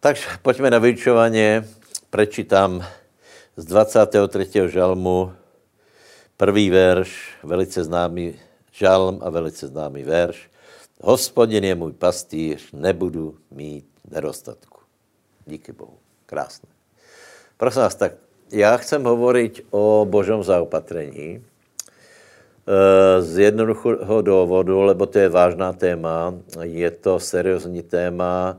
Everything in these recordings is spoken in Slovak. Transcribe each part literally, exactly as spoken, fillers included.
Takže poďme na vyučovanie. Prečítam z dvadsiateho tretieho žalmu prvý verš, velice známy žalm a velice známy verš. Hospodin je môj pastýř, nebudu mít nedostatku. Díky Bohu. Krásne. Prosím vás, tak ja chcem hovoriť o Božom zaopatrení z jednoduchého dôvodu, lebo to je vážná téma, je to seriózní téma,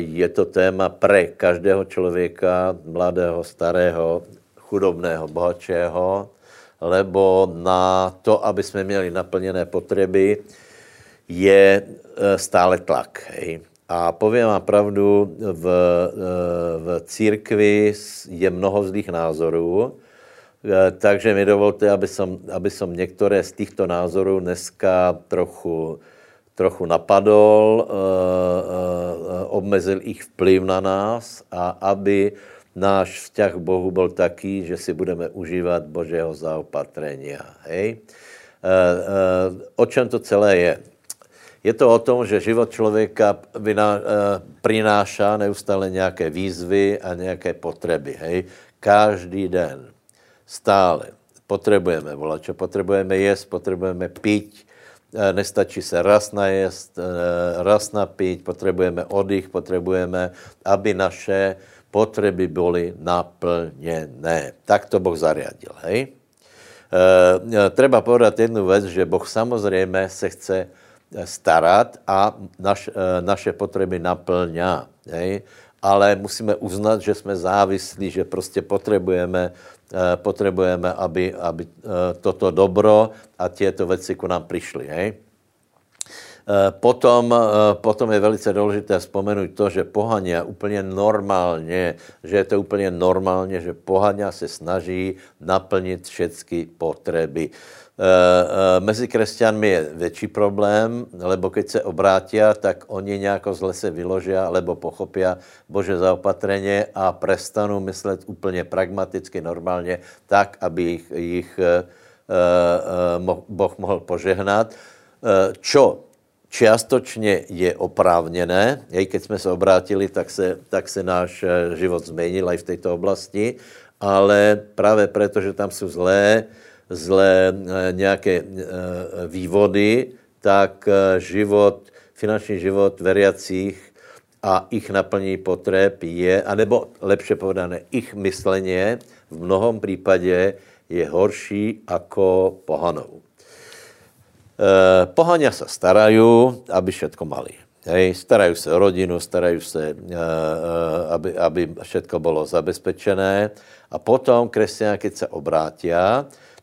je to téma pre každého člověka, mladého, starého, chudobného, bohatšího, lebo na to, aby jsme měli naplněné potřeby, je stále tlak. Hej. A povím vám pravdu, v, v církvi je mnoho zlých názorů, takže mi dovolte, aby som, aby som některé z těchto názorů dneska trochu trochu napadol, obmezil ich vplyv na nás a aby náš vzťah k Bohu byl taký, že si budeme užívat Božího zaopatrenia. Hej? O čem to celé je? Je to o tom, že život člověka přináší neustále nějaké výzvy a nějaké potřeby. Hej? Každý den, stále potřebujeme volačo, potřebujeme jíst, potřebujeme pít, nestačí se raz najest, raz napít, potřebujeme oddych, potřebujeme, aby naše potřeby byly naplněné. Tak to Boh zariadil, hej? E, treba povedat jednu věc, že Boh samozřejmě se chce starat a naš, naše potřeby naplňá, hej? Ale musíme uznat, že jsme závislí, že prostě potřebujeme potřebujeme, aby, aby toto dobro a tieto veci ku nám prišli. Hej? Potom, potom je velice důležité vzpomenout to, že pohania úplně normálně, že je to úplně normálně, že pohania se snaží naplnit všechny potřeby. Mezi kresťanmi je větší problém, lebo keď se obrátia, tak oni nějako zle se vyložia, lebo pochopia Bože zaopatreně a prestanou myslet úplně pragmaticky, normálně, tak, aby jich, jich Boh mohl požehnat. Čo čiastočne je oprávněné, keď jsme se obrátili, tak se, tak se náš život změnil i v této oblasti, ale právě proto, že tam jsou zlé, zlé nějaké vývody, tak život, finanční život veriacích a ich naplnění potreb je, anebo lepšie povedané, ich myslenie v mnohom prípade je horší ako pohanov. Pohania sa starajú, aby všetko mali. Hej, starajú sa o rodinu, starajú sa, aby, aby všetko bolo zabezpečené. A potom kresťania, keď sa obrátia,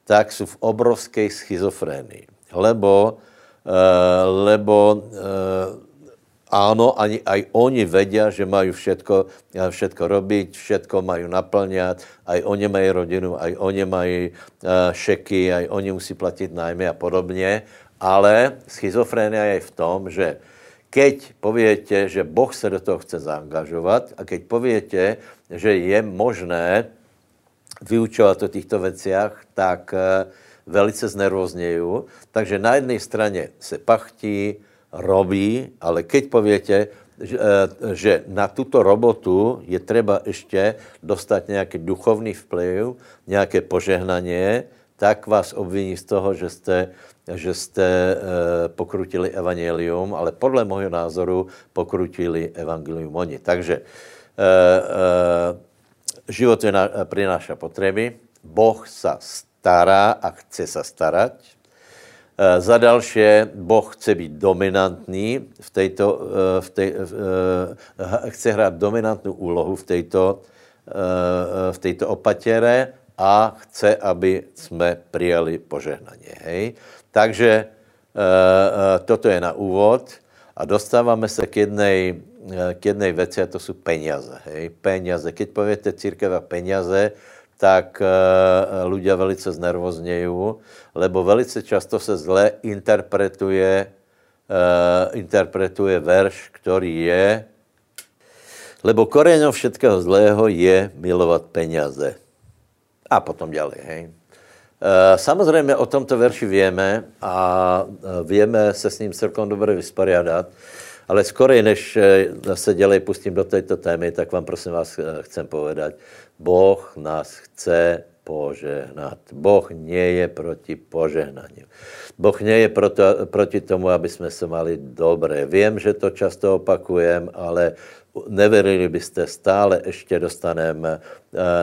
tak sú v obrovskej schizofrénii. Lebo, lebo áno, ani, aj oni vedia, že majú všetko, všetko robiť, všetko majú naplňať, aj oni majú rodinu, aj oni majú šeky, aj oni musí platiť nájmy a podobne. Ale schizofrénia je v tom, že keď poviete, že Boh sa do toho chce zaangažovať a keď poviete, že je možné vyučovať o týchto veciach, tak velice znervoznejú. Takže na jednej strane se pachtí, robí, ale keď poviete, že, že na túto robotu je treba ešte dostať nejaký duchovný vplyv, nejaké požehnanie, tak vás obviní z toho, že ste, že ste pokrutili evanjelium, ale podľa môjho názoru pokrutili evanjelium oni. Takže život prináša potreby, Boh sa stará a chce sa starať. Za dalšie, Boh chce byť dominantný, v tejto, v tej, chce hrať dominantnú úlohu v tejto, v tejto opatere a chce, aby sme prijali požehnanie. Hej? Takže toto je na úvod a dostávame sa k jednej k jednej veci, a to sú peniaze. Hej? Peniaze. Keď poviete církev a peniaze, tak e, ľudia velice znervoznejú, lebo velice často sa zle interpretuje, e, interpretuje verš, ktorý je, lebo koreňom všetkého zlého je milovať peniaze. A potom ďalej. Hej? E, samozrejme, o tomto verši vieme a vieme sa s ním celkom dobre vysporiadať, Ale skorej, než se dělej pustím do této témy, tak vám prosím vás chcem povedať, Boh nás chce požehnat. Boh nie je proti požehnaniu. Boh nie je proto, proti tomu, aby sme sa mali dobre. Viem, že to často opakujem, ale neverili by ste, stále ešte dostanem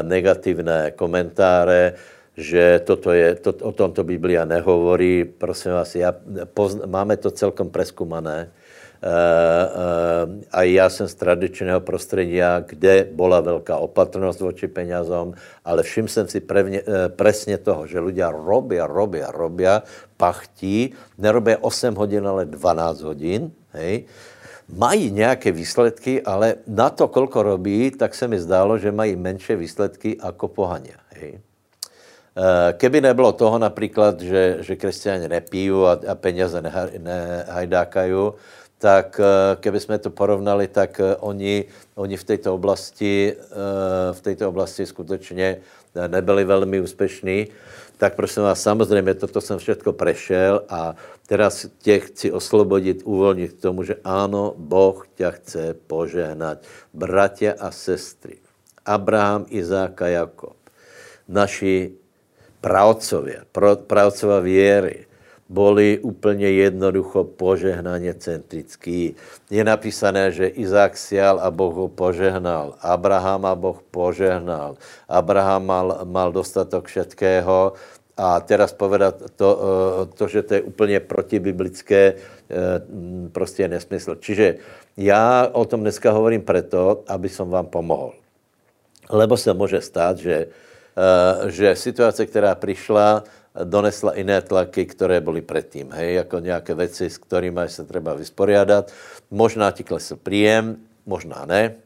negatívne komentáre, že toto je, to, o tomto Biblia nehovorí. Prosím vás, ja pozn- máme to celkom preskúmané. E, e, a ja som z tradičného prostredia, kde bola veľká opatrnosť voči peniazom, ale všim som si prevne, e, presne toho, že ľudia robia, robia, robia, pachtí, nerobia osem hodín, ale dvanásť hodín, hej. Mají nejaké výsledky, ale na to, koľko robí, tak sa mi zdálo, že mají menšie výsledky ako pohania, hej. Keby nebolo toho napríklad, že, že kresťania nepijú a, a peniaze nehajdákajú, tak keby sme to porovnali, tak oni, oni v tejto oblasti, v tejto oblasti skutočne nebyli veľmi úspešní. Tak prosím vás, samozrejme, toto som všetko prešiel a teraz te chci oslobodiť, uvoľniť k tomu, že áno, Boh ťa chce požehnať. Bratia a sestry, Abraham, Izák a Jakob, naši pravcovia, pravcova viery, boli úplne jednoducho požehnanie centrický. Je napísané, že Izák sial a Boh ho požehnal. Abrahama Boh požehnal. Abraham mal, mal dostatok všetkého. A teraz povedať to, to, že to je úplne protibiblické, proste je nesmysl. Čiže ja o tom dneska hovorím preto, aby som vám pomohol. Lebo sa môže stáť, že že situácia, ktorá prišla, donesla iné tlaky, ktoré boli predtým, hej, ako nejaké veci, s ktorými sa treba vysporiadať. Možná ti klesl príjem, možná ne.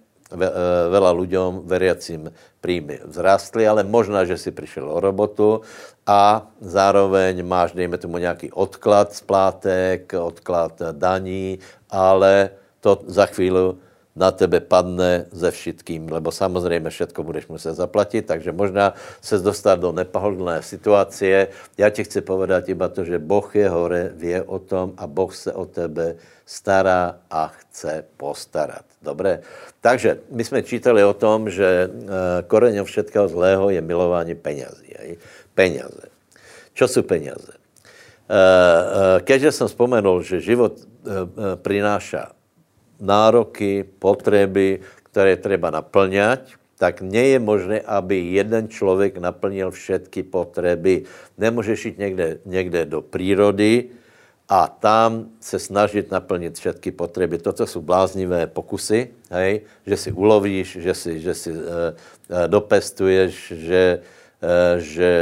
Veľa ľuďom, veriacim príjmy vzrastli, ale možná, že si prišiel o robotu a zároveň máš, dejme tomu, nejaký odklad splátek, odklad daní, ale to za chvíľu na tebe padne ze všetkým, lebo samozrejme všetko budeš musieť zaplatiť, takže možná sa dostať do nepohodlné situácie. Ja ti chci povedať iba to, že Boh je hore, vie o tom a Boh sa o tebe stará a chce postarať. Dobre? Takže my sme čítali o tom, že koreňom všetkého zlého je milovanie peňazí. Aj? Peniaze. Čo sú peniaze? Keďže som spomenul, že život prináša nároky, potreby, ktoré treba naplňať, tak nie je možné, aby jeden človek naplnil všetky potreby. Nemôžeš ísť niekde, niekde do prírody a tam sa snažiť naplniť všetky potreby. Toto sú bláznivé pokusy, hej? Že si ulovíš, že si, že si e, dopestuješ, že, e, že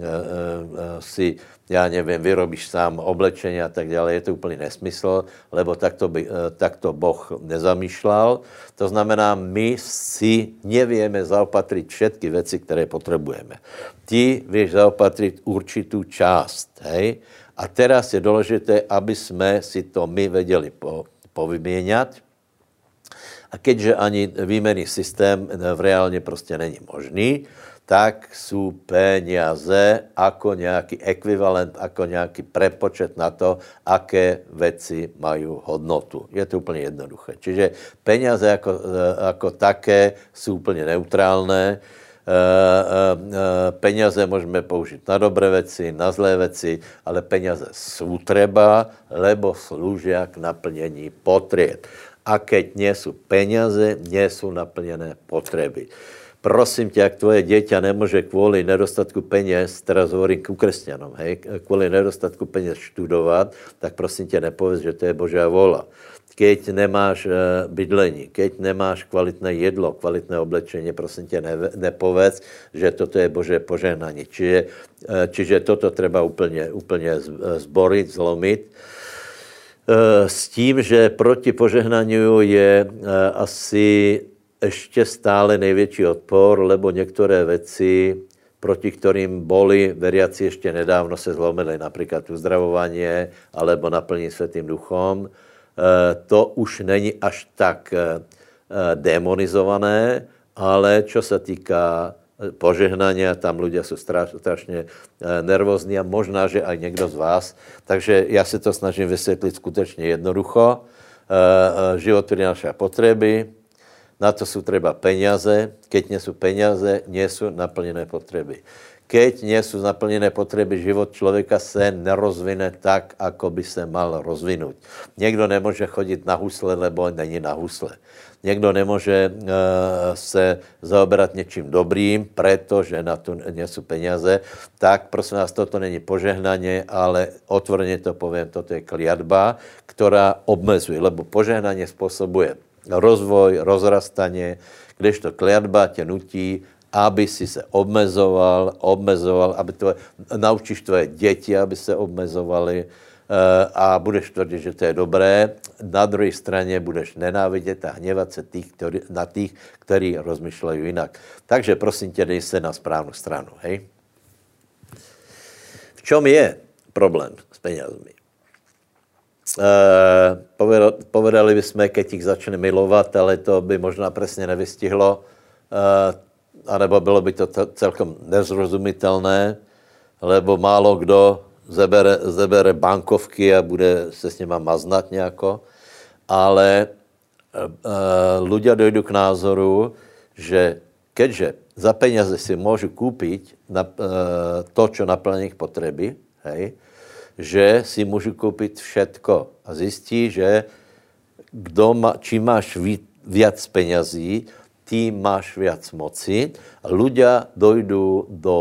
e, e, si... ja neviem, vyrobíš sám oblečenia a tak ďalej, je to úplný nesmysl, lebo takto, by, takto Boh nezamýšľal. To znamená, my si nevieme zaopatriť všetky veci, ktoré potrebujeme. Ty vieš zaopatriť určitú časť, hej? A teraz je dôležité, aby sme si to my vedeli po, povymieňať. A keďže ani výmenný systém reálne proste není možný, tak sú peniaze ako nejaký ekvivalent, ako nejaký prepočet na to, aké veci majú hodnotu. Je to úplne jednoduché. Čiže peniaze ako, ako také sú úplne neutrálne. E, e, peniaze môžeme použiť na dobré veci, na zlé veci, ale peniaze sú treba, lebo slúžia k naplnení potrieb. A keď nie sú peniaze, nie sú naplnené potreby. Prosím ťa, ak tvoje dieťa nemôže kvôli nedostatku peniaz, teraz hovorím ku kresťanom, hej, kvôli nedostatku peniaz študovať, tak prosím ťa nepovedz, že to je Božia vôľa. Keď nemáš bydlenie, keď nemáš kvalitné jedlo, kvalitné oblečenie, prosím ťa nepovedz, že toto je Božie požehnanie. Čiže, čiže toto treba úplne, úplne zboriť, zlomiť. S tím, že proti požehnaniu je asi ešte stále největší odpor, lebo niektoré veci, proti ktorým boli veriaci ešte nedávno, se zlomili, napríklad uzdravovanie alebo naplnenie Svätým Duchom. E, to už není až tak e, demonizované, ale čo sa týka požehnania, tam ľudia sú straš, strašne nervózni a možná, že aj niekto z vás. Takže ja si to snažím vysvetliť skutočne jednoducho. život prináša potreby, na to sú treba peniaze, keď nie sú peniaze, nie sú naplnené potreby. Keď nie sú naplnené potreby, život človeka se nerozvine tak, ako by se mal rozvinúť. Niekto nemôže chodiť na husle, lebo není na husle. Niekto nemôže e, se zaoberať niečím dobrým, pretože na to nie sú peniaze. Tak, prosím vás, toto není požehnanie, ale otvorene to poviem, toto je kliatba, ktorá obmezuje, lebo požehnanie spôsobuje rozvoj, rozrastanie, kdežto kliatba ťa nutí, aby si sa obmezoval, obmezoval, aby tvoje, naučíš tvoje deti, aby sa obmezovali e, a budeš tvrdiť, že to je dobré. Na druhej strane budeš nenávidieť a hnevať sa tých, ktorý, na tých, ktorí rozmýšľajú inak. Takže prosím ťa, dej sa na správnu stranu, hej? V čom je problém s peniazmi? E, povedali, povedali by sme, keď ich začne milovať, ale to by možná presne nevystihlo e, anebo bylo by to celkom nezrozumitelné, lebo málo kdo zebere, zebere bankovky a bude se s nima maznat nejako, ale e, ľudia dojdu k názoru, že keďže za peněze si môžu kúpiť na, e, to, čo naplní ich potreby, hej, že si môžu kúpiť všetko a zjistí, že kdo má, čím máš viac penězí, ty máš viac moci. Ľudia dojdú do,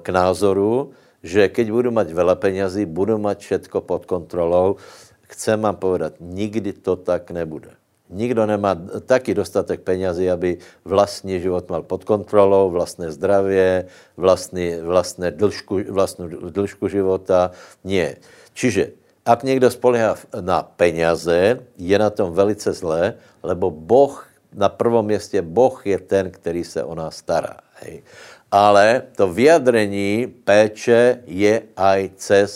k názoru, že keď budú mať veľa peňazí, budú mať všetko pod kontrolou. Chcem vám povedať, nikdy to tak nebude. Nikto nemá taký dostatek peňazí, aby vlastný život mal pod kontrolou, vlastné zdravie, vlastný, vlastné dĺžku, vlastnú dĺžku života. Nie. Čiže ak niekto spolieha na peňaze, je na tom velice zlé, lebo Boh na prvom mieste Boh je ten, ktorý sa o nás stará. Hej. Ale to vyjadrení péče je aj cez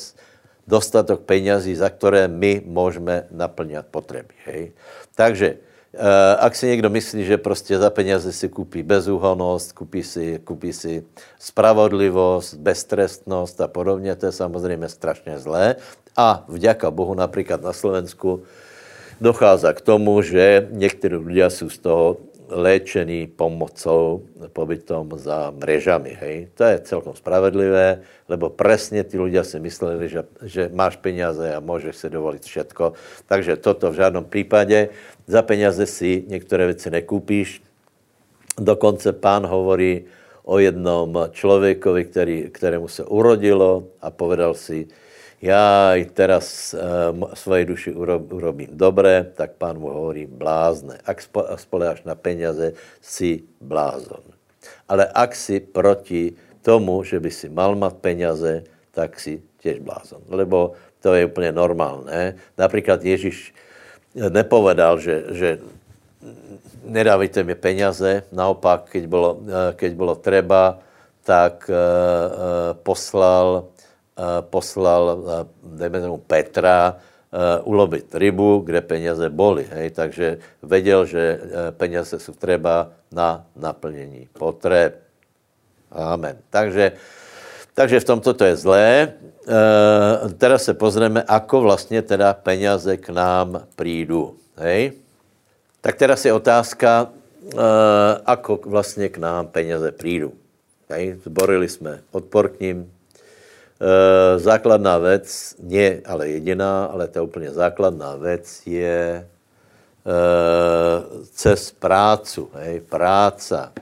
dostatok peňazí, za ktoré my môžeme naplňať potreby. Hej. Takže, e, ak si niekto myslí, že proste za peňaze si kúpi bezúhonnosť, kúpi si, kúpi si spravodlivosť, beztrestnosť a podobne, to je samozrejme strašne zlé. A vďaka Bohu napríklad na Slovensku dochádza k tomu, že niektorí ľudia sú z toho léčení pomocou, pobytom za mrežami. Hej. To je celkom spravedlivé, lebo presne tí ľudia si mysleli, že, že máš peniaze a môžeš si dovoliť všetko. Takže toto v žiadnom prípade. Za peniaze si niektoré veci nekúpíš. Dokonce Pán hovorí o jednom človekovi, ktorý, ktorému sa urodilo a povedal si, ja aj teraz e, svojej duši urob, urobím dobre, tak Pán mu hovorí blázne. Ak spo, spoleháš na peniaze, si blázon. Ale ak si proti tomu, že by si mal mať peniaze, tak si tiež blázon. Lebo to je úplne normálne. Napríklad Ježíš nepovedal, že, že nedávajte mi peniaze. Naopak, keď bolo, keď bolo treba, tak e, e, poslal... poslal, dajme tomu, Petra uh, ulobiť rybu, kde peniaze boli. Hej? Takže vedel, že peniaze sú treba na naplnení potreb. Amen. Takže, takže v tomto to je zlé. Uh, teraz sa pozrieme, ako vlastne teda peniaze k nám prídu. Hej? Tak teraz je otázka, uh, ako vlastne k nám peniaze prídu. Hej? Zborili sme odpor k ním. E, základná vec, nie ale jediná, ale tá úplne základná vec je e, cez prácu, hej, práca.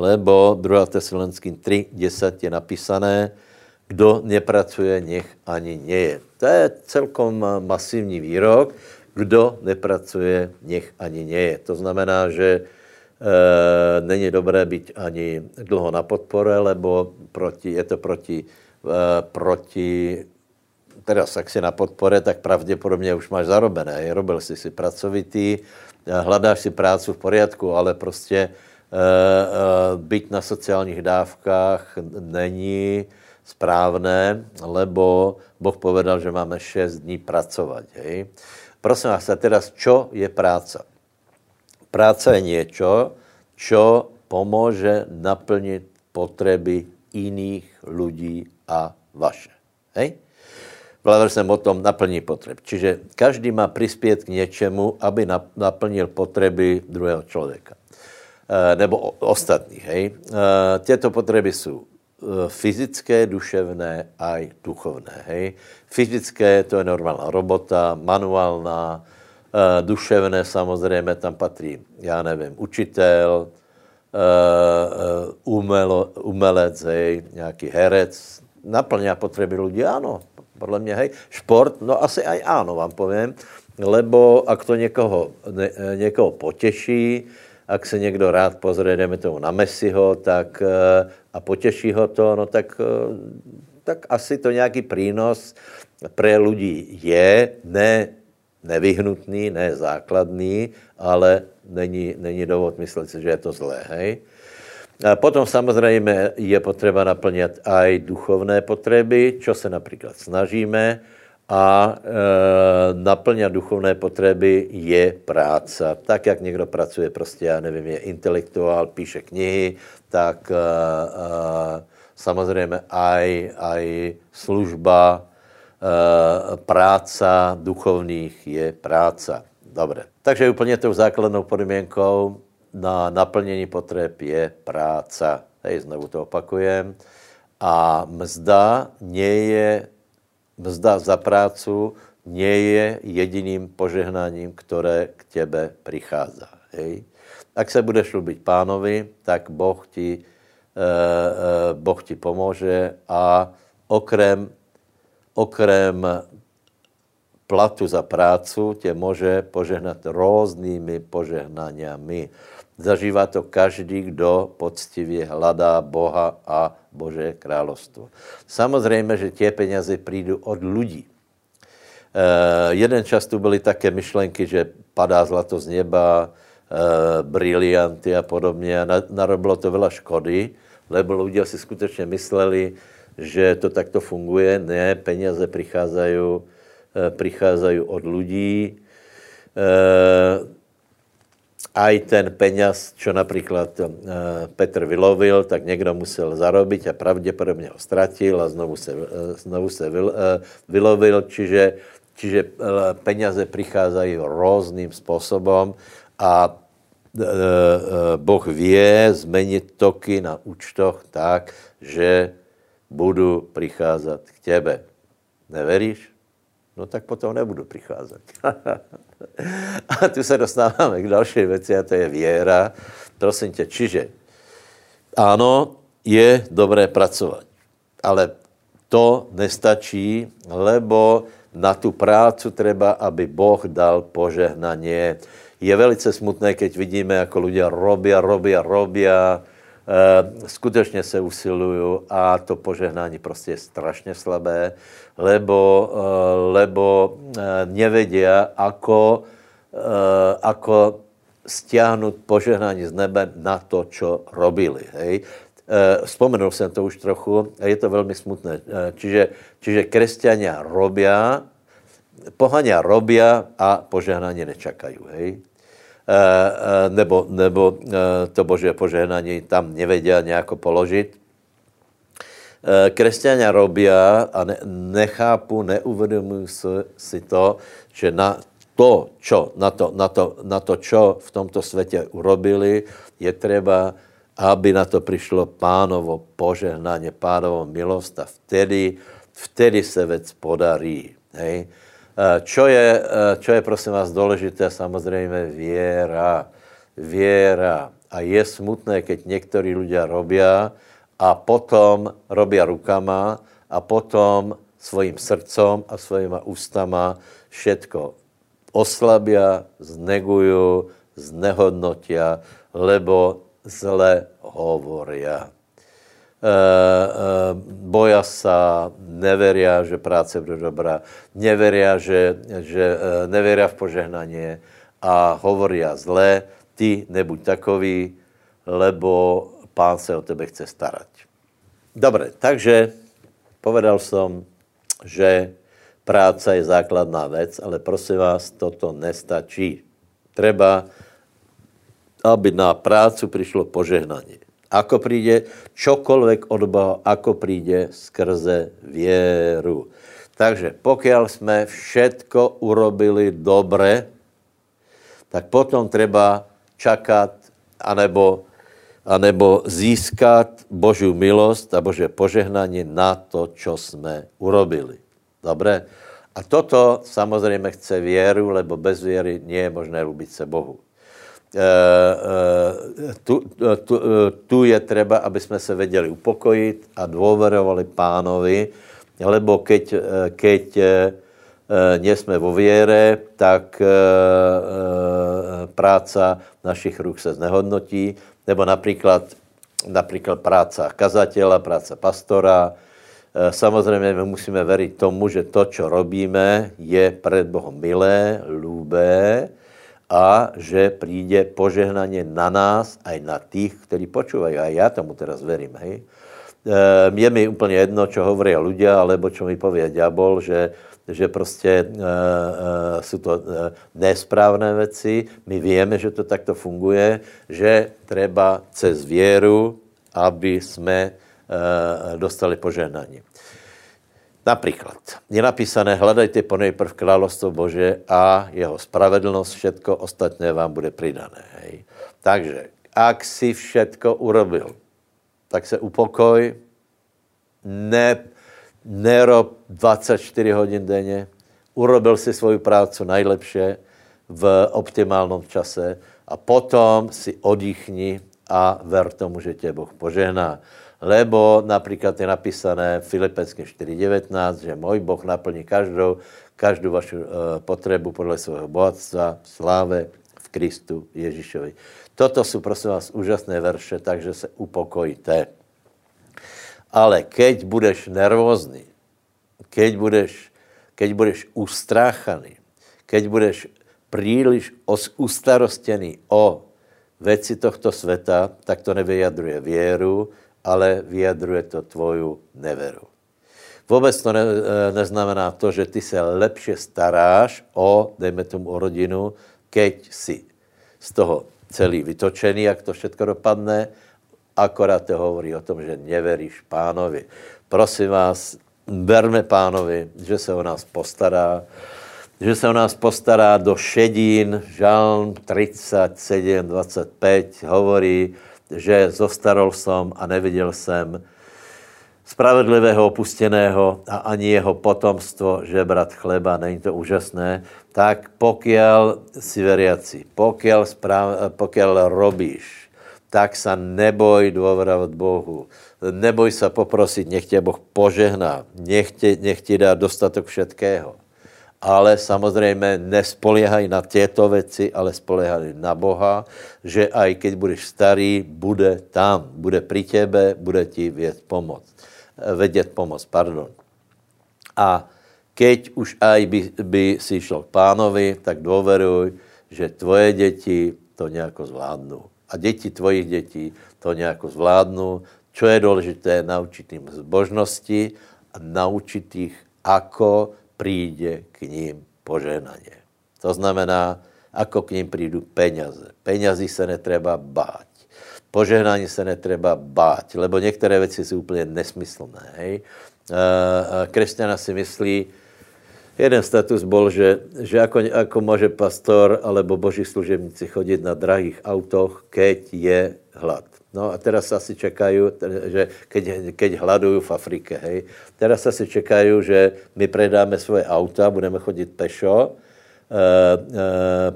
Lebo druhá. Tesalonským tri desať je napísané, kdo nepracuje, nech ani nie je. To je celkom masívní výrok, kdo nepracuje, nech ani nie je. To znamená, že e, není dobré byť ani dlho na podpore, lebo proti, je to proti proti, teraz ak si na podpore, tak pravdepodobne už máš zarobené. Robil si si pracovitý, hľadáš si prácu v poriadku, ale proste e, e, byť na sociálnych dávkach není správne, lebo Boh povedal, že máme šesť dní pracovať. Hej. Prosím vás, teraz, čo je práca? Práca je niečo, čo pomôže naplniť potreby iných ľudí a vaše. Hej? Vlaversem o tom naplní potreb. Čiže každý má prispieť k niečemu, aby naplnil potreby druhého človeka. E, nebo ostatní. Hej. E, tieto potreby sú fyzické, duševné aj duchovné. Hej. Fyzické, to je normálna robota, manuálna, e, duševné samozrejme, tam patrí, ja neviem, učiteľ, e, umelo, umelec, hej, nejaký herec. Naplňa potreby ľudí, áno. Podľa mňa, hej, šport, no asi aj áno, vám poviem, lebo ak to niekoho, ne, niekoho poteší, ak sa niekto rád pozrie, dajme tomu na Messiho, tak a poteší ho to, no tak, tak asi to nejaký prínos pre ľudí je, ne nevyhnutný, ne základný, ale není, není dôvod mysleť si, že je to zlé, hej. A potom samozrejme je potreba naplňať aj duchovné potreby, čo sa napríklad snažíme. A e, naplňať duchovné potreby je práca. Tak, jak niekto pracuje, proste, ja neviem, je intelektuál, píše knihy, tak e, e, samozrejme aj, aj služba, e, práca duchovných je práca. Dobre. Takže úplne tou základnou podmienkou na naplnění potreb je práca. Hej, znovu to opakujem. A mzda nie je, mzda za prácu nie je jediným požehnaním, ktoré k tebe prichádza. Hej. Ak sa budeš ľúbiť pánovi, tak Boh ti, e, e, boh ti pomôže a okrem, okrem platu za prácu tě môže požehnať rôznymi požehnaniami. Zažívá to každý, kdo poctivě hľadá Boha a Božie kráľovstvo. Samozrejme, že tie peniaze prídu od ľudí. E, jeden čas tu byly také myšlenky, že padá zlato z neba, e, brilianty a podobne. Narobilo to veľa škody, lebo ľudia si skutečne mysleli, že to takto funguje. Ne, peniaze prichádzajú prichádzajú od ľudí. E, aj ten peňaz, čo napríklad e, Peter vylovil, tak niekto musel zarobiť a pravdepodobne ho stratil a znovu sa, e, znovu sa vyl, e, vylovil. Čiže, čiže e, peniaze prichádzajú rôznym spôsobom a e, e, Boh vie zmeniť toky na účtoch tak, že budú prichádzať k tebe. Neveríš? No tak potom nebudu pricházet. A tu se dostáváme k další věci a to je věra. Prosím tě, čiže ano, je dobré pracovat, ale to nestačí, lebo na tu prácu treba, aby Boh dal požehnanie. Je velice smutné, keď vidíme, ako ľudia robia, robia, robia, Uh, skutečne sa usilujú a to požehnanie proste je strašne slabé, lebo, uh, lebo uh, nevedia, ako, uh, ako stiahnuť požehnanie z neba na to, čo robili. Hej. Uh, spomenul som to už trochu a je to veľmi smutné. Uh, čiže, čiže kresťania robia, pohania robia a požehnanie nečakajú. Hej. nebo, nebo to Božie požehnanie tam nevedia nejako položiť. Kresťania robia a nechápu, neuvedomujú si to, že na to, čo, na to, na to, na to, čo v tomto svete urobili, je treba, aby na to prišlo pánovo požehnanie, pánovo milosť a vtedy, vtedy sa vec podarí. Hej? Čo je, čo je, prosím vás, dôležité, samozrejme, viera. Viera. A je smutné, keď niektorí ľudia robia a potom robia rukama a potom svojim srdcom a svojima ústama všetko oslabia, znegujú, znehodnotia, lebo zle hovoria. E, e, boja sa, neveria, že práce bude dobrá, neveria, že, že e, neveria v požehnanie a hovoria zle, ty nebuď takový, lebo pán sa o tebe chce starať. Dobre, takže povedal som, že práca je základná vec, ale prosím vás, toto nestačí. Treba, aby na prácu prišlo požehnanie. Ako príde, čokoľvek od Boha, ako príde skrze vieru. Takže pokiaľ sme všetko urobili dobre, tak potom treba čakať anebo, anebo získať Božiu milosť a Božie požehnanie na to, čo sme urobili. Dobre? A toto samozrejme chce vieru, lebo bez viery nie je možné ľúbiť sa Bohu. E, e, tu, tu, tu je treba, aby sme sa vedeli upokojiť a dôverovali Pánovi, lebo keď, keď e, nie sme vo viere, tak e, práca našich rúk sa znehodnotí, nebo napríklad, napríklad práca kazateľa, práca pastora. Samozrejme, my musíme veriť tomu, že to, čo robíme, je pred Bohom milé, ľúbé a že príde požehnanie na nás aj na tých, ktorí počúvajú. A ja tomu teraz verím, hej. Je mi úplne jedno, čo hovoria ľudia, alebo čo mi povie diabol, že, že proste e, e, sú to e, nesprávne veci. My vieme, že to takto funguje, že treba cez vieru, aby sme dostali požehnanie. Napríklad, je napísané, hľadajte ponejprv kráľovstvo Bože a jeho spravedlnosť, všetko ostatné vám bude pridané. Hej. Takže, ak si všetko urobil, tak sa upokoj, ne, nerob dvadsaťštyri hodín denne, urobil si svoju prácu najlepšie v optimálnom čase a potom si oddychni a ver tomu, že ťa Boh požehná. Lebo napríklad je napísané v Filipenským štyri devätnásť, že môj Boh naplní každou, každú vašu e, potrebu podľa svojho bohatstva, sláve v Kristu Ježišovi. Toto sú, prosím vás, úžasné verše, takže sa upokojte. Ale keď budeš nervózny, keď budeš, keď budeš ustráchaný, keď budeš príliš os, ustarostený o veci tohto sveta, tak to nevyjadruje vieru, ale vyjadruje to tvoju neveru. Vôbec to ne, neznamená to, že ty sa lepšie staráš o, dejme tomu, o rodinu, keď si z toho celý vytočený, ak to všetko dopadne, akorát to hovorí o tom, že neveríš Pánovi. Prosím vás, verme Pánovi, že sa o nás postará, že sa o nás postará do šedín, Žalm tridsaťsedem dvadsaťpäť hovorí, že zostarol som a nevidel jsem spravedlivého opusteného a ani jeho potomstvo žebrat chleba, není to úžasné, tak pokiaľ si veriaci, pokiaľ, správ, pokiaľ robíš, tak sa neboj dôverovať Bohu, neboj sa poprosiť, nech ťa Boh požehná, nech, te, nech ti dá dostatok všetkého. Ale samozrejme nespoliehaj na tieto veci, ale spoliehaj na Boha, že aj keď budeš starý, bude tam, bude pri tebe, bude ti vedieť pomôcť. Vedieť pomôcť, pardon. A keď už aj by, by si išiel k Pánovi, tak dôveruj, že tvoje deti to nejako zvládnu. A deti tvojich detí to nejako zvládnu. Čo je dôležité, naučiť im zbožnosti a naučiť ich, ako príde k ním požehnanie. To znamená, ako k ním prídu peniaze. Peňazí sa netreba báť. Požehnanie sa netreba báť, lebo niektoré veci sú úplne nesmyslné. Hej. Kresťana si myslí, jeden status bol, že, že ako, ako môže pastor alebo boží služebníci chodiť na drahých autoch, keď je hlad. No a teraz asi čekajú, že keď, keď hľadujú v Afrike, hej. Teraz asi čekajú, že my predáme svoje auta, budeme chodiť pešo. E, e,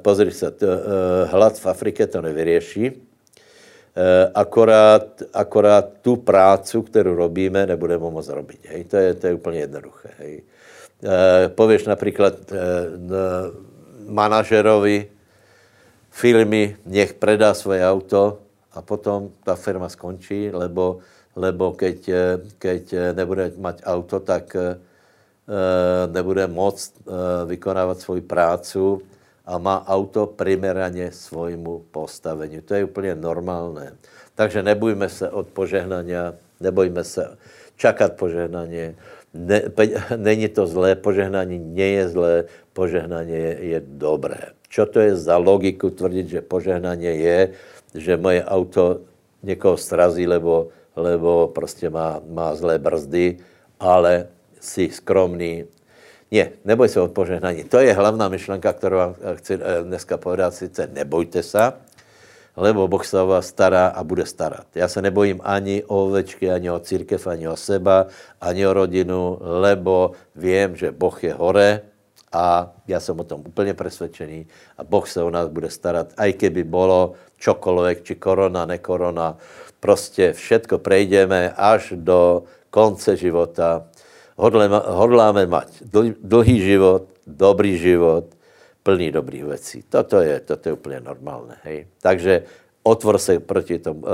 pozri sa, t, e, hlad v Afrike to nevyrieši. E, akorát, akorát tú prácu, ktorú robíme, nebudeme môcť robiť, hej. To je, to je úplne jednoduché, hej. E, povieš napríklad e, e, manažerovi firmy, nech predá svoje auto, a potom tá firma skončí, lebo, lebo keď, keď nebude mať auto, tak e, nebude môcť e, vykonávať svoju prácu a má auto primerane svojmu postaveniu. To je úplne normálne. Takže nebojme sa od požehnania, nebojme sa čakať požehnanie. Ne, pe, není to zlé, požehnanie nie je zlé, požehnanie je, je dobré. Čo to je za logiku tvrdiť, že požehnanie je, že moje auto niekoho strazí, lebo, lebo proste má, má zlé brzdy, ale si skromný, Nie, neboj sa o požehnanie. To je hlavná myšlenka, ktorú vám chci dneska povedať, sice nebojte sa, lebo Boh sa vás stará a bude starať. Ja sa nebojím ani o ovečky, ani o církev, ani o seba, ani o rodinu, lebo viem, že Boh je hore a ja som o tom úplne presvedčený a Boh sa o nás bude starať, aj keby bolo čokoľvek, či korona, nekorona. Proste všetko prejdeme až do konce života. Hodláme mať dlhý život, dobrý život, plný dobrých vecí. Toto je, toto je úplne normálne. Hej? Takže otvor sa proti tomu,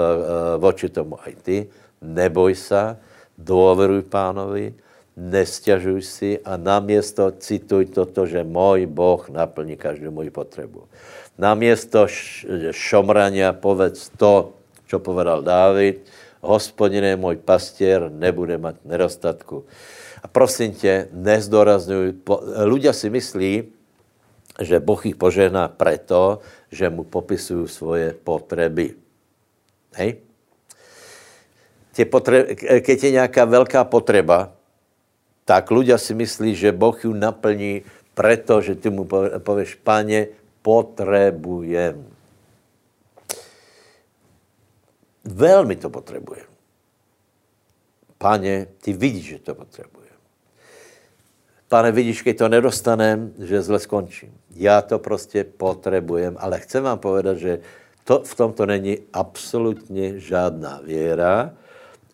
voči tomu aj ty. Neboj sa, dôveruj pánovi, nesťažuj si a namiesto cituj toto, že môj Boh naplní každú moju potrebu. Namiesto šomrania povedz to, čo povedal Dávid, Hospodin je môj pastier, nebude mať nedostatku. A prosím te, nezdorazňuj. Ľudia si myslí, že Boh ich požehná preto, že mu popisujú svoje potreby. Hej? Tie potreby, keď je nejaká veľká potreba, tak ľudia si myslí, že Boh ju naplní preto, že ty mu povieš, Pane, potrebujem. Veľmi to potrebujem. Pane, ty vidíš, že to potrebujem. Pane, vidíš, keď to nedostanem, že zle skončím. Ja to proste potrebujem, ale chcem vám povedať, že to, v tomto není absolútne žiadna viera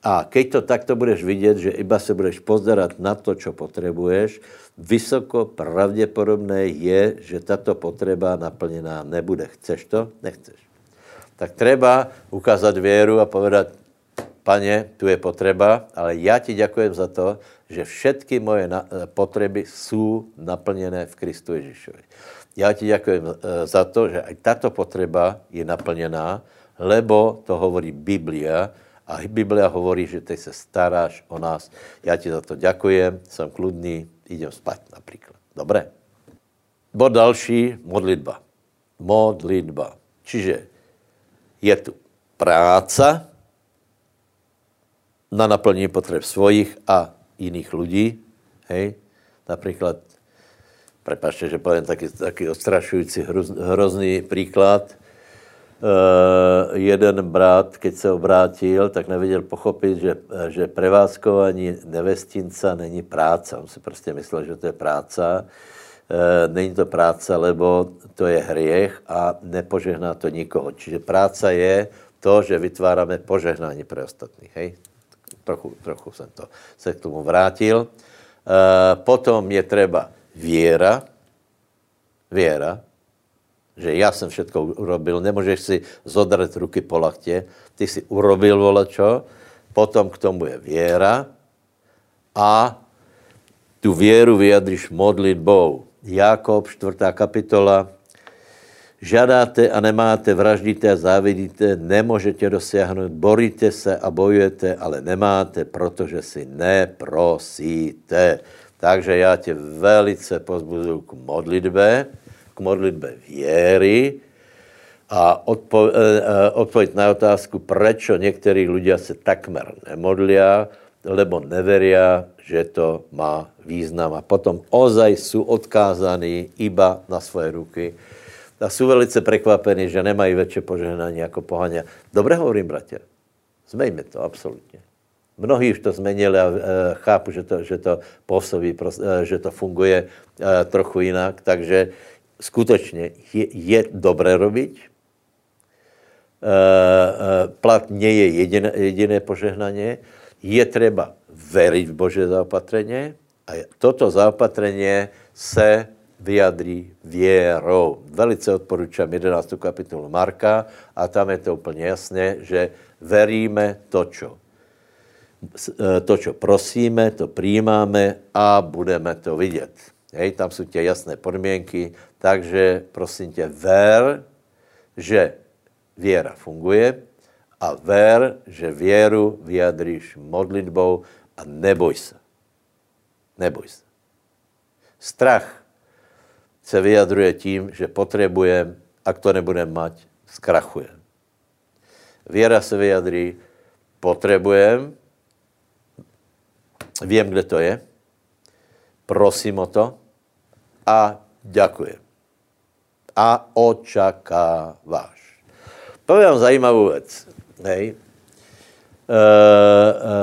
a keď to takto budeš vidieť, že iba sa budeš pozerať na to, čo potrebuješ, vysoko pravdepodobné je, že táto potreba naplnená nebude. Chceš to? Nechceš. Tak treba ukázať vieru a povedať, Pane, tu je potreba, ale ja ti ďakujem za to, že všetky moje potreby sú naplnené v Kristu Ježišovi. Ja ti ďakujem za to, že aj táto potreba je naplnená, lebo to hovorí Biblia a Biblia hovorí, že ty sa staráš o nás. Ja ti za to ďakujem, som kľudný, idem spať napríklad. Dobre? Bod ďalší, modlitba. Modlitba. Čiže je tu práca na naplnenie potreb svojich a iných ľudí. Hej? Napríklad, prepáčte, že poviem taký, taký odstrašujúci, hruz, hrozný príklad. E, jeden brat, keď sa obrátil, tak nevedel pochopiť, že, že prevádzkovanie nevestinca není práca. On si proste myslel, že to je práca. E, není to práca, lebo to je hriech a nepožehná to nikoho. Čiže práca je to, že vytvárame požehnanie pre ostatných. Hej? Trochu, trochu som to, sa k tomu vrátil. E, potom je treba viera. Viera, že ja som všetko urobil. Nemôžeš si zodrať ruky po lakte. Ty si urobil volečo. Potom k tomu je viera. A tú vieru vyjadriš modlitbou. Jakob, štvrtá kapitola. Žiadáte a nemáte, vraždíte a závidíte, nemôžete dosiahnuť, boríte sa a bojujete, ale nemáte, protože si neprosíte. Takže ja te velice pozbudzujem k modlitbe, k modlitbe viery a odpo- odpoveď na otázku, prečo niektorí ľudia sa takmer nemodlia, lebo neveria, že to má význam. A potom ozaj sú odkázaní iba na svoje ruky. A sú velice prekvapení, že nemajú väčšie požehnanie ako pohania. Dobre hovorím, bratia. Zmeňme to, absolútne. Mnohí už to zmenili a e, chápu, že to, že to pôsobí, e, že to funguje e, trochu inak. Takže skutočne je, je dobre robiť. E, e, plat nie je jediné, jediné požehnanie. Je treba veriť v Božie zaopatrenie a toto zaopatrenie sa vyjadrí vierou. Velice odporúčam jedenástu kapitolu Marka a tam je to úplne jasné, že veríme to, čo, to, čo prosíme, to prijímame a budeme to vidieť. Hej, tam sú tie jasné podmienky, takže prosím ťa, ver, že viera funguje, a ver, že vieru vyjadríš modlitbou a neboj sa. Neboj sa. Strach sa vyjadruje tým, že potrebujem, ak to nebudem mať, skrachujem. Viera sa vyjadrí, potrebujem, viem, kde to je, prosím o to a ďakujem. A očakávaš. Poviem vám zajímavú vec. Hej. E, e,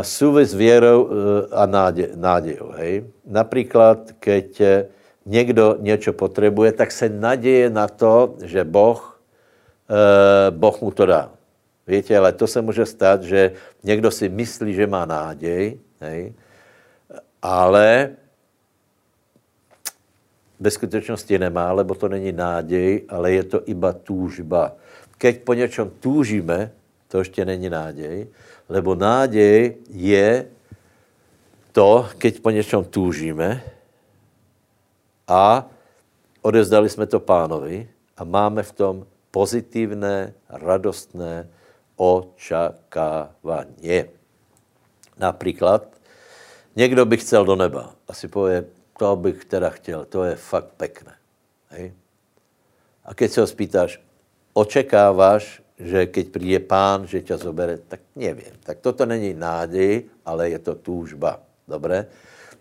súvis vierou e, a náde, nádejou. Hej. Napríklad, keď niekto niečo potrebuje, tak sa nadeje na to, že Boh, e, boh mu to dá. Viete, ale to sa môže stať, že niekto si myslí, že má nádej, hej, ale ve skutečnosti nemá, lebo to není nádej, ale je to iba túžba. Keď po niečom túžime, to ešte není nádej, lebo nádej je to, keď po niečom túžime a odevzdali sme to Pánovi a máme v tom pozitívne, radostné očakávanie. Napríklad, niekto by chcel do neba a si povie, to bych teda chtěl, to je fakt pekné. Hej? A keď se ho spýtáš, očekáváš, že keď príde Pán, že ťa zobere, tak neviem. Tak toto není nádej, ale je to túžba. Dobre?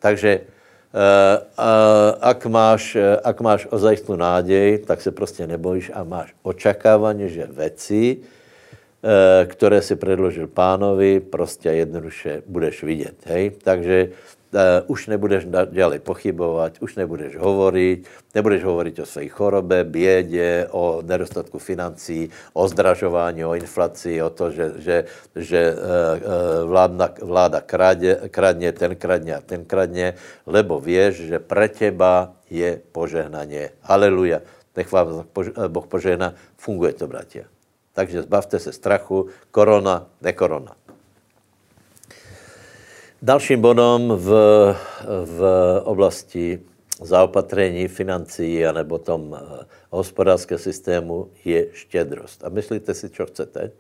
Takže uh, uh, ak, máš, uh, ak máš ozajstnú nádej, tak se prostě nebojíš a máš očakávanie, že veci, uh, ktoré si predložil Pánovi, prostě jednoduše budeš vidieť. Hej? Takže Uh, už nebudeš ďalej pochybovať, už nebudeš hovoriť, nebudeš hovoriť o svojej chorobe, biede, o nedostatku financií, o zdražovaní, o inflácii, o to, že, že, že uh, vládna, vláda krade, kradne, ten kradne a ten kradne, lebo vieš, že pre teba je požehnanie. Haleluja. Nech vám Boh požehná. Funguje to, bratia. Takže zbavte sa strachu. Korona, nekorona. Dalším bodom v, v oblasti zaopatrení financií anebo tom hospodárskeho systému je štedrosť. A myslíte si, čo chcete?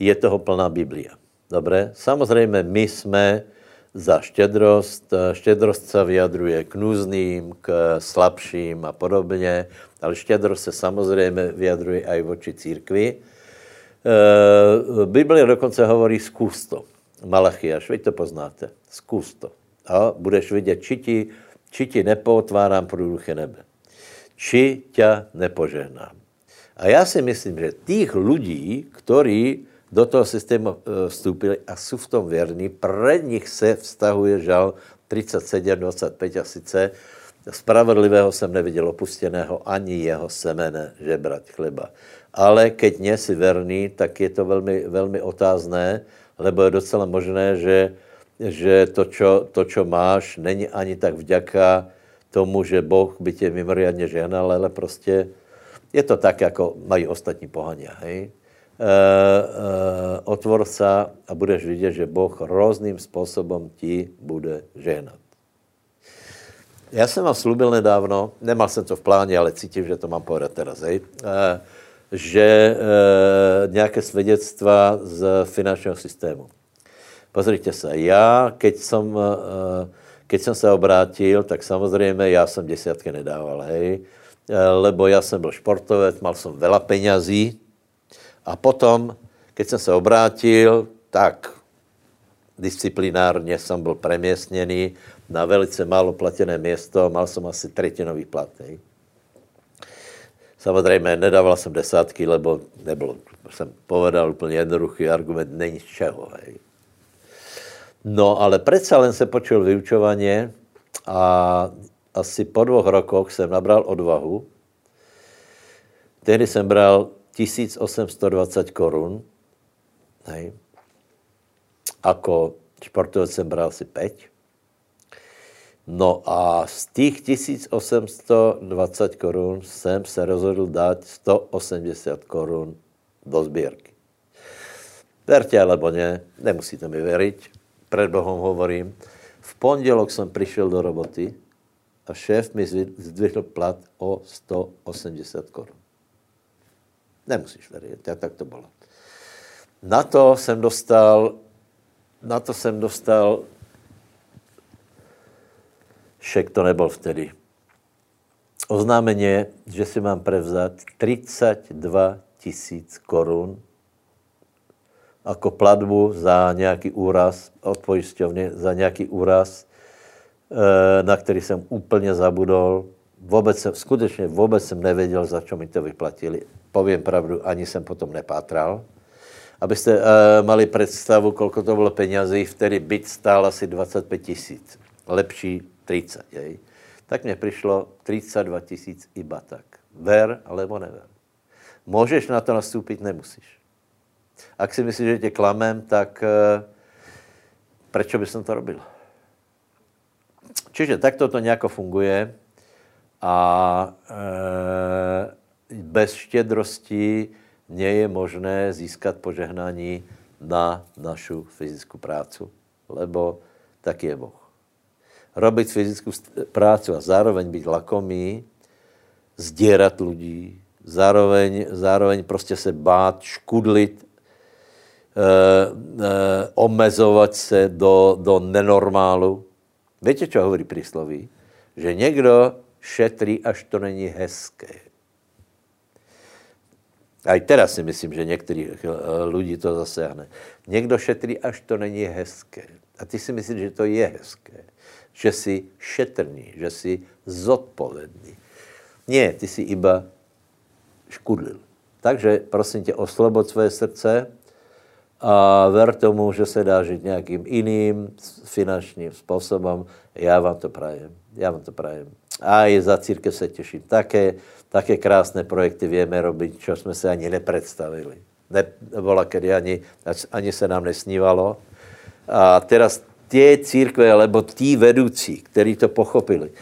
Je toho plná Biblia. Dobre? Samozrejme, my sme za štedrosť. Štedrosť sa vyjadruje k núzným, k slabším a podobne. Ale štedrosť sa samozrejme vyjadruje aj voči církvi. E, Biblia dokonca hovorí skús to. Malachiáš, vy to poznáte, skús to. A budeš vidieť, či ti, či ti nepotváram prúduché nebe. Či ťa nepožehnám. A ja si myslím, že tých ľudí, ktorí do toho systému vstúpili a sú v tom verní, pre nich sa vztahuje žal tridsaťsedem dvadsaťpäť a sice spravodlivého som nevidel opusteného, ani jeho semene žebrať chleba. Ale keď nie si verný, tak je to veľmi, veľmi otázné, lebo je docela možné, že, že to, čo, to, čo máš, není ani tak vďaka tomu, že Boh by tě mimoriadne žehnal, ale prostě je to tak, jako mají ostatní pohania. Hej? E, e, otvor sa a budeš vidět, že Boh různým způsobem ti bude žehnat. Já jsem vám slúbil nedávno, nemal jsem to v pláně, ale cítím, že to mám povedat teraz, hej? E, že e, nejaké svedectvá z finančného systému. Pozrite sa, ja, keď som, e, keď som sa obrátil, tak samozrejme, ja som desiatky nedával, hej, e, lebo ja som bol športovec, mal som veľa peňazí a potom, keď som sa obrátil, tak disciplinárne som bol premiestnený na veľce málo platené miesto, mal som asi tretinový plat, hej. Samozrejme, nedával som desátky, lebo nebol, som povedal úplne jednoduchý argument, není z čeho. Hej. No, ale predsa len som počul vyučovanie a asi po dvoch rokoch som nabral odvahu. Tehdy som bral tisícosemstodvadsať korún. Hej. Ako športovec som bral si päť. No a z tých tisícosemstodvadsať korún jsem se rozhodl dať stoosemdesiat korún do zbierky. Verte alebo ne, nemusíte mi veriť, pred Bohom hovorím. V pondelok som prišiel do roboty a šéf mi zdvihl plat o stoosemdesiat korún. Nemusíš veriť, ja tak to bolo. Na to jsem dostal, na to jsem dostal však to nebol vtedy. Oznámenie, že si mám prevzať tridsaťdva tisíc korún ako platbu za nejaký úraz od poisťovne, za nejaký úraz na který jsem úplně zabudol. Vůbec jsem, skutečně vůbec jsem nevěděl, za čo mi to vyplatili. Povím pravdu, ani jsem potom nepátral. Abyste uh, mali představu, koľko to bylo penězí, vtedy byt stál asi dvacet pět tisíc. Lepší tridsať, jej. Tak mně přišlo tridsaťdva tisíc iba tak. Ver, alebo never. Můžeš na to nastúpiť, nemusíš. Ak si myslíš, že tě klamem, tak uh, prečo by som to robil? Čiže takto to nejako funguje a e, bez štiedrosti nie je možné získať požehnání na našu fyzickú prácu, lebo taký je Boh. Robiť fyzickú prácu a zároveň byť lakomý, zdierať ľudí, zároveň, zároveň proste se bát, škudliť, E, e, omezovať sa do, do nenormálu. Viete, čo hovorí prísloví? Že niekto šetrí, až to není hezké. Aj teraz si myslím, že niektorých ľudí to zasiahne. Niekto šetrí, až to není hezké. A ty si myslíš, že to je hezké. Že si šetrný, že si zodpovedný. Nie, ty si iba škudlil. Takže prosím ťa, oslobod svoje srdce a ver tomu, že se dá žiť nejakým iným finančným spôsobom. Ja vám to prajem. Ja vám to prajem. Aj za církev sa teším. Také, také krásne projekty vieme robiť, čo sme sa ani nepredstavili. Ne, bola, kedy ani, ani sa nám nesnívalo. A teraz tie církve, alebo tí vedúci, ktorí to pochopili,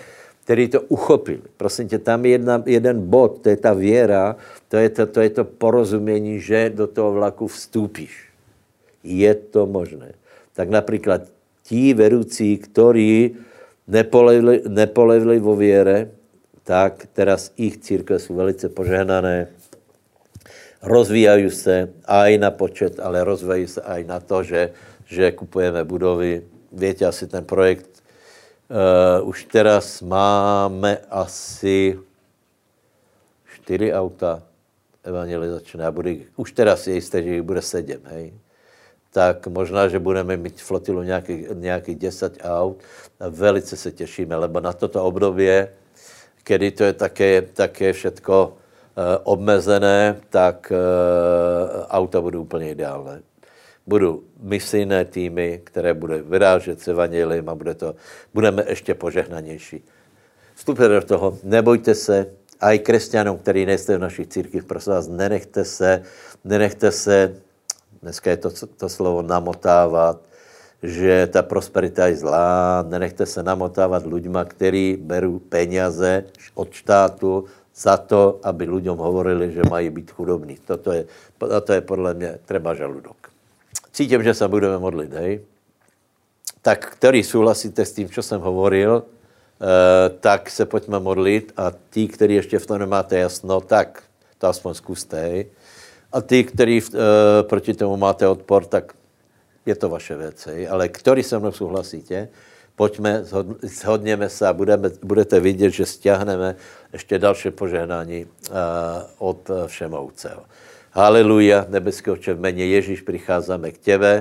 ktorí to uchopili. Prosím te, tam je jedna, jeden bod, to je tá viera, to je to, to je to porozumení, že do toho vlaku vstúpiš. Je to možné. Tak napríklad tí vedúci, ktorí nepolevili, nepolevili vo viere, tak teraz ich církve sú velice požehnané. Rozvíjajú sa aj na počet, ale rozvíjajú sa aj na to, že, že kupujeme budovy. Viete, asi ten projekt uh, už teraz máme asi štyri auta evangelizačné. Bude, už teraz je isté, že ich bude sedem, hej. Tak možná, že budeme mít flotilu nejakých, nejakých desať aut. Velice sa tešíme, lebo na toto obdobie, kedy to je také, také všetko e, obmezené, tak e, auta budú úplne ideálne. Budú misijné týmy, ktoré budú vyrážať s evanjelium a bude to, budeme ešte požehnanejší. Vstupte do toho, nebojte sa. Aj kresťanom, ktorí nejste v našich církvích, prosím vás, nenechte sa, nenechte sa dneska je to, to slovo namotávat, že ta prosperita je zlá, nenechte se namotávat ľuďma, kteří berou peníze od štátu za to, aby ľuďom hovorili, že mají být chudobní. Toto je, to je podle mě třeba žaludok. Cítím, že se budeme modlit, hej? Tak, který souhlasíte s tím, co jsem hovoril, eh, tak se pojďme modlit a tí, kteří ještě v tom nemáte jasno, tak to aspoň zkuste, hej? A tí, ktorí e, proti tomu máte odpor, tak je to vaše vec. Ale ktorí so mnou súhlasíte, poďme, zhodneme sa a budeme, budete vidieť, že stiahneme ešte ďalšie požehnanie e, od Všemovúceho. Haleluja, nebeský Otče, v mene Ježíš, prichádzame k Tebe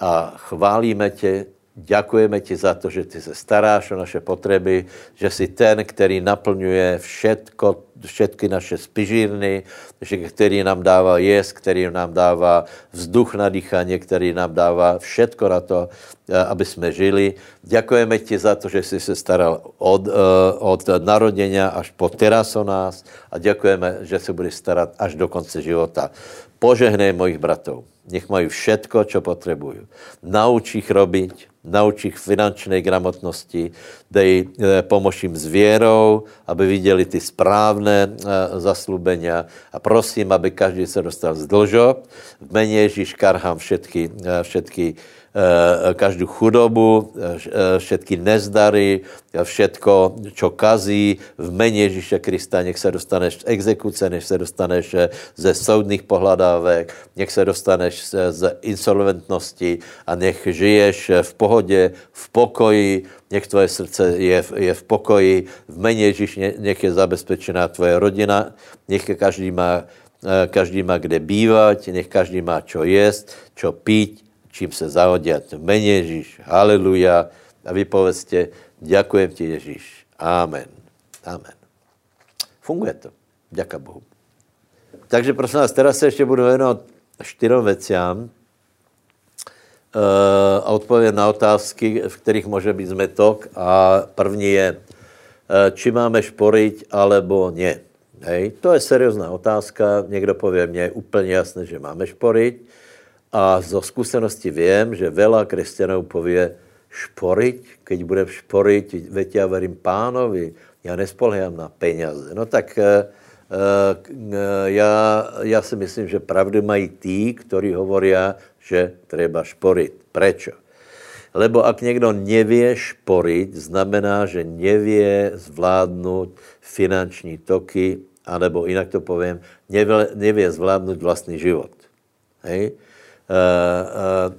a chválime Te. Ďakujeme Ti za to, že Ty sa staráš o naše potreby, že si ten, ktorý naplňuje všetko, všetky naše spižírny, ktorý nám dáva jesť, ktorý nám dáva vzduch na dýchanie, ktorý nám dáva všetko na to, aby sme žili. Ďakujeme Ti za to, že si sa staral od, od narodenia až po teraz o nás a ďakujeme, že sa budeš starať až do konca života. Požehnej mojich bratov. Nech majú všetko, čo potrebujú. Nauč ich robiť, nauč ich finančnej gramotnosti, dej, pomôž im s vierou, aby videli ty správne e, zaslúbenia a prosím, aby každý sa dostal z dlžob. V mene Ježíš karhám všetky, všetky e, každú chudobu, e, všetky nezdary, všetko, čo kazí. V mene Ježíša Krista nech sa dostaneš z exekúcie, nech sa dostaneš ze soudných pohľadávek, nech sa dostaneš z insolventnosti a nech žiješ v pohodlnosti, v pokoji, nech tvoje srdce je, je v pokoji, v mene Ježíš nech je zabezpečená tvoje rodina, nech každý má, každý má kde bývať, nech každý má čo jesť, čo piť, čím sa zahodiať. V mene Ježíš, haleluja, a vy povedzte, Ďakujem ti, Ježíš. Amen. Amen. Funguje to. Ďaká Bohu. Takže prosím vás, teraz sa ešte budú venovať štyrom veciam a odpoviem na otázky, v ktorých môže byť zmetok. A první je, či máme šporiť, alebo nie. Hej, to je seriózna otázka. Niekto povie, mne je úplne jasné, že máme šporiť. A zo skúsenosti viem, že veľa kresťanov povie, šporiť, keď budem šporiť, veď ja verím pánovi, ja nespolieham na peniaze. No tak e, e, ja, ja si myslím, že pravdu mají tí, ktorí hovoria, že treba šporiť. Prečo? Lebo ak niekto nevie šporiť, znamená, že nevie zvládnuť finanční toky, alebo inak to poviem, nevie, nevie zvládnuť vlastný život. Hej?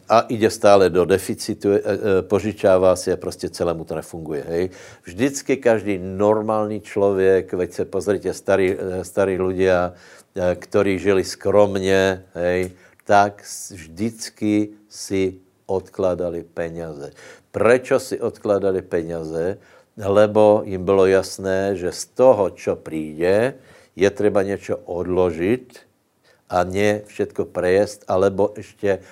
A ide stále do deficitu, požičává si a proste celému to nefunguje. Hej. Vždycky každý normálny človek, veď sa pozrite, starí, starí ľudia, ktorí žili skromne, hej, tak vždycky si odkladali peniaze. Prečo si odkladali peniaze? Lebo im bolo jasné, že z toho, čo príde, je treba niečo odložiť, a nie všetko prejesť, alebo ešte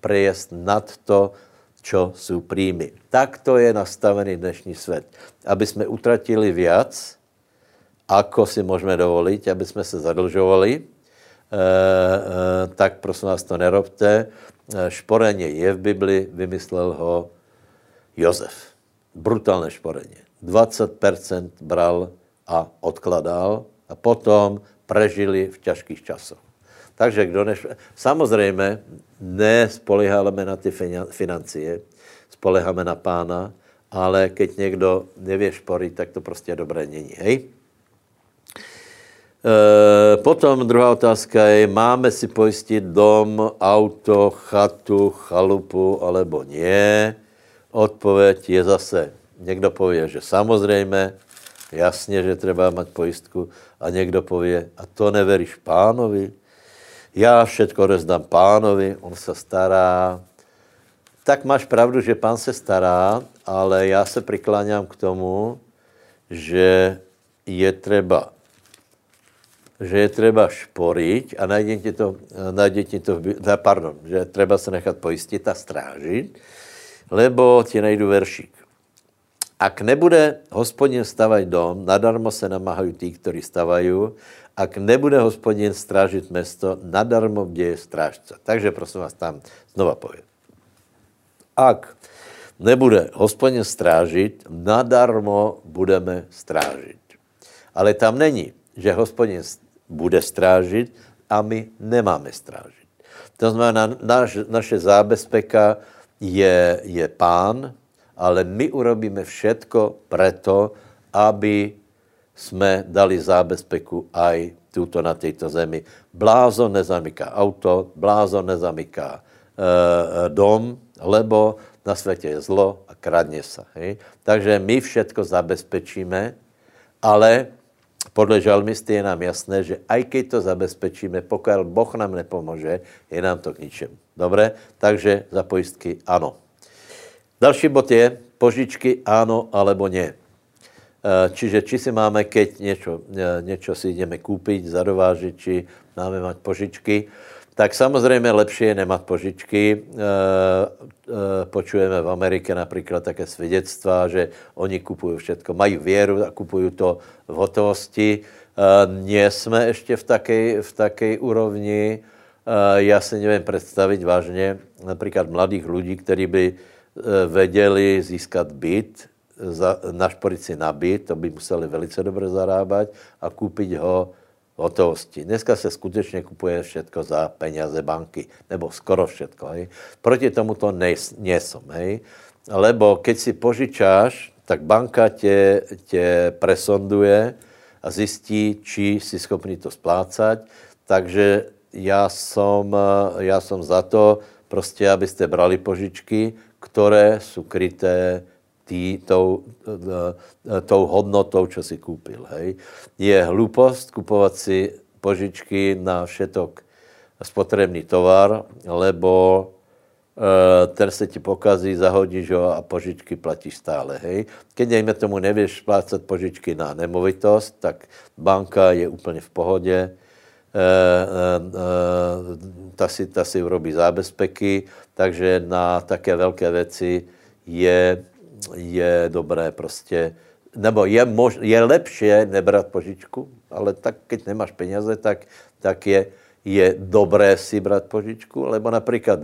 prejesť nad to, čo sú príjmy. Takto je nastavený dnešní svet. Aby sme utratili viac, ako si môžeme dovoliť, aby sme sa zadlžovali, e, e, tak prosím vás to nerobte. Šporenie je v Biblii, vymyslel ho Jozef. Brutálne šporenie. dvadsať percent bral a odkladal a potom prežili v ťažkých časoch. Takže kdo neš... Samozrejme, nespoliehame na tie financie, spoliehame na pána, ale keď niekto nevie šporiť, tak to proste dobré není. Hej? E, potom druhá otázka je, máme si poistiť dom, auto, chatu, chalupu, alebo nie? Odpoveď je zase, niekto povie, že samozrejme, jasne, že treba mať poistku, a niekto povie, a to neveríš pánovi? Ja všetko rozdám pánovi, on sa stará. Tak máš pravdu, že pán sa stará, ale ja sa prikláňam k tomu, že je treba, že je treba šporiť a nájdete to, nájdete to, pardon, že treba sa nechať poistiť a strážiť, lebo ti najdu veršík. Ak nebude Hospodin stavať dom, nadarmo sa namáhajú tí, ktorí stavajú. Ak nebude Hospodin strážiť mesto, nadarmo bdeje strážca. Takže prosím vás, tam znova poviem. Ak nebude Hospodin strážiť, nadarmo budeme strážiť. Ale tam není, že Hospodin bude strážiť a my nemáme strážiť. To znamená, naš, naše zábezpeka je, je pán, ale my urobíme všetko preto, aby sme dali zábezpeku aj túto na tejto zemi. Blázon nezamyká auto, blázon nezamyká e, dom, lebo na svete je zlo a kradne sa. Hej? Takže my všetko zabezpečíme, ale podľa žalmisty je nám jasné, že aj keď to zabezpečíme, pokiaľ Boh nám nepomôže, je nám to k ničemu. Dobre? Takže za poistky áno. Další bod je požičky áno alebo nie. Čiže či si máme, keď niečo, niečo si ideme kúpiť, zadovážiť, či máme mať požičky, tak samozrejme lepšie je nemať požičky. E, e, počujeme v Amerike napríklad také svedectvá, že oni kupujú všetko, majú vieru a kupujú to v hotovosti. E, nie sme ešte v takej, v takej úrovni. E, ja si neviem predstaviť vážne napríklad mladých ľudí, ktorí by vedeli získať byt, Za, našporiť si na byt, to by museli velice dobre zarábať a kúpiť ho v hotovosti. Dneska sa skutečne kupuje všetko za peniaze banky, nebo skoro všetko. Hej. Proti tomu to nej, nie som. Hej. Lebo keď si požičáš, tak banka te, te presonduje a zistí, či si schopný to splácať. Takže ja som, ja som za to, proste, aby ste brali požičky, ktoré sú kryté Tý, tou, tou hodnotou, čo si kúpil. Hej. Je hlúposť kupovať si požičky na všetok spotrebný tovar, lebo e, teraz sa ti pokazí, zahodíš ho a požičky platíš stále, hej. Keď nejme tomu nevieš plácať požičky na nemovitosť, tak banka je úplne v pohode, e, e, tá, si, tá si urobí zábezpeky, takže na také veľké veci je, je dobré proste, nebo je, mož, je lepšie nebrať požičku, ale tak, keď nemáš peniaze, tak, tak je... je dobré si brať požičku, lebo napríklad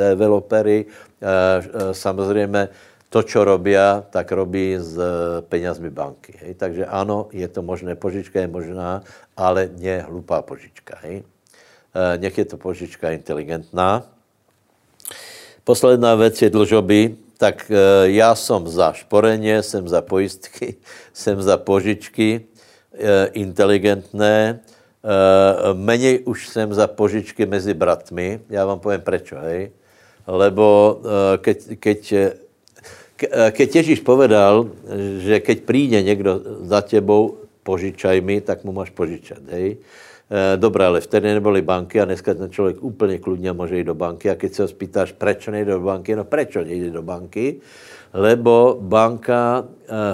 developeri, samozrejme, to, čo robia, tak robí s peniazmi banky. Hej. Takže áno, je to možné, požička je možná, ale nie hlupá požička. Hej. Nech je to požička inteligentná. Posledná vec je dlžoby. Tak ja som za šporenie, som za poistky, som za požičky inteligentné. Uh, menej už som za požičky mezi bratmi. Ja vám poviem prečo, hej. Lebo uh, keď, keď, ke, keď Ježíš povedal, že keď príde niekto za tebou, požičaj mi, tak mu máš požičať, hej. Uh, Dobre, ale vtedy neboli banky a dneska ten človek úplne kľudne môže ísť do banky a keď sa ho spýtaš, prečo nejde do banky, no prečo nejde do banky? Lebo banka uh,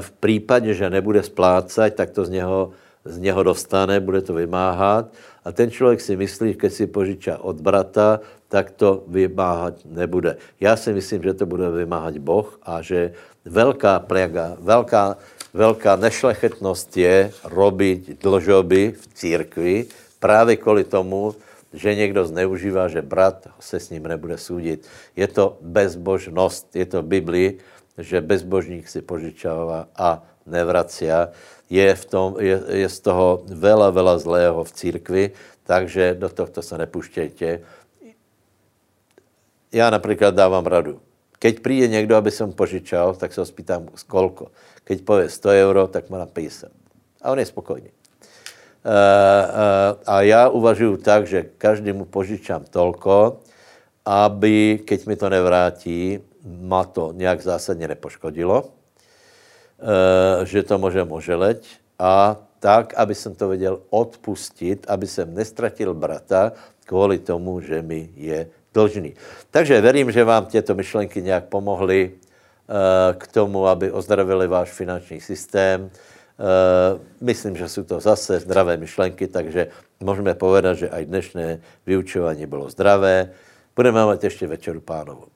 v prípade, že nebude splácať, tak to z neho z neho dostane, bude to vymáhat a ten človek si myslí, keď si požiča od brata, tak to vymáhat nebude. Ja si myslím, že to bude vymáhať Boh a že veľká pliaga, veľká, veľká nešlechetnosť je robiť dlžoby v církvi práve kvôli tomu, že niekto zneužívá, že brat se s ním nebude súdiť. Je to bezbožnosť, je to v Biblii, že bezbožník si požičáva a nevracia. Je, v tom, je, je z toho veľa, veľa zlého v církvi, takže do tohto sa nepúšťajte. Ja napríklad dávam radu. Keď príde niekto, aby som požičal, tak sa ho spýtam, koľko. Keď povie sto eur, tak mu napísam. A on je spokojný. E, e, a ja uvažujem tak, že každému požičam toľko, aby, keď mi to nevrátí, ma to nejak zásadne nepoškodilo. Uh, že to môžem oželeť a tak, aby som to vedel odpustiť, aby som nestratil brata kvôli tomu, že mi je dlžný. Takže verím, že vám tieto myšlenky nejak pomohly uh, k tomu, aby ozdravili váš finančný systém. Uh, myslím, že sú to zase zdravé myšlenky, takže môžeme povedať, že aj dnešné vyučovanie bolo zdravé. Budeme mať ešte večeru pánovu.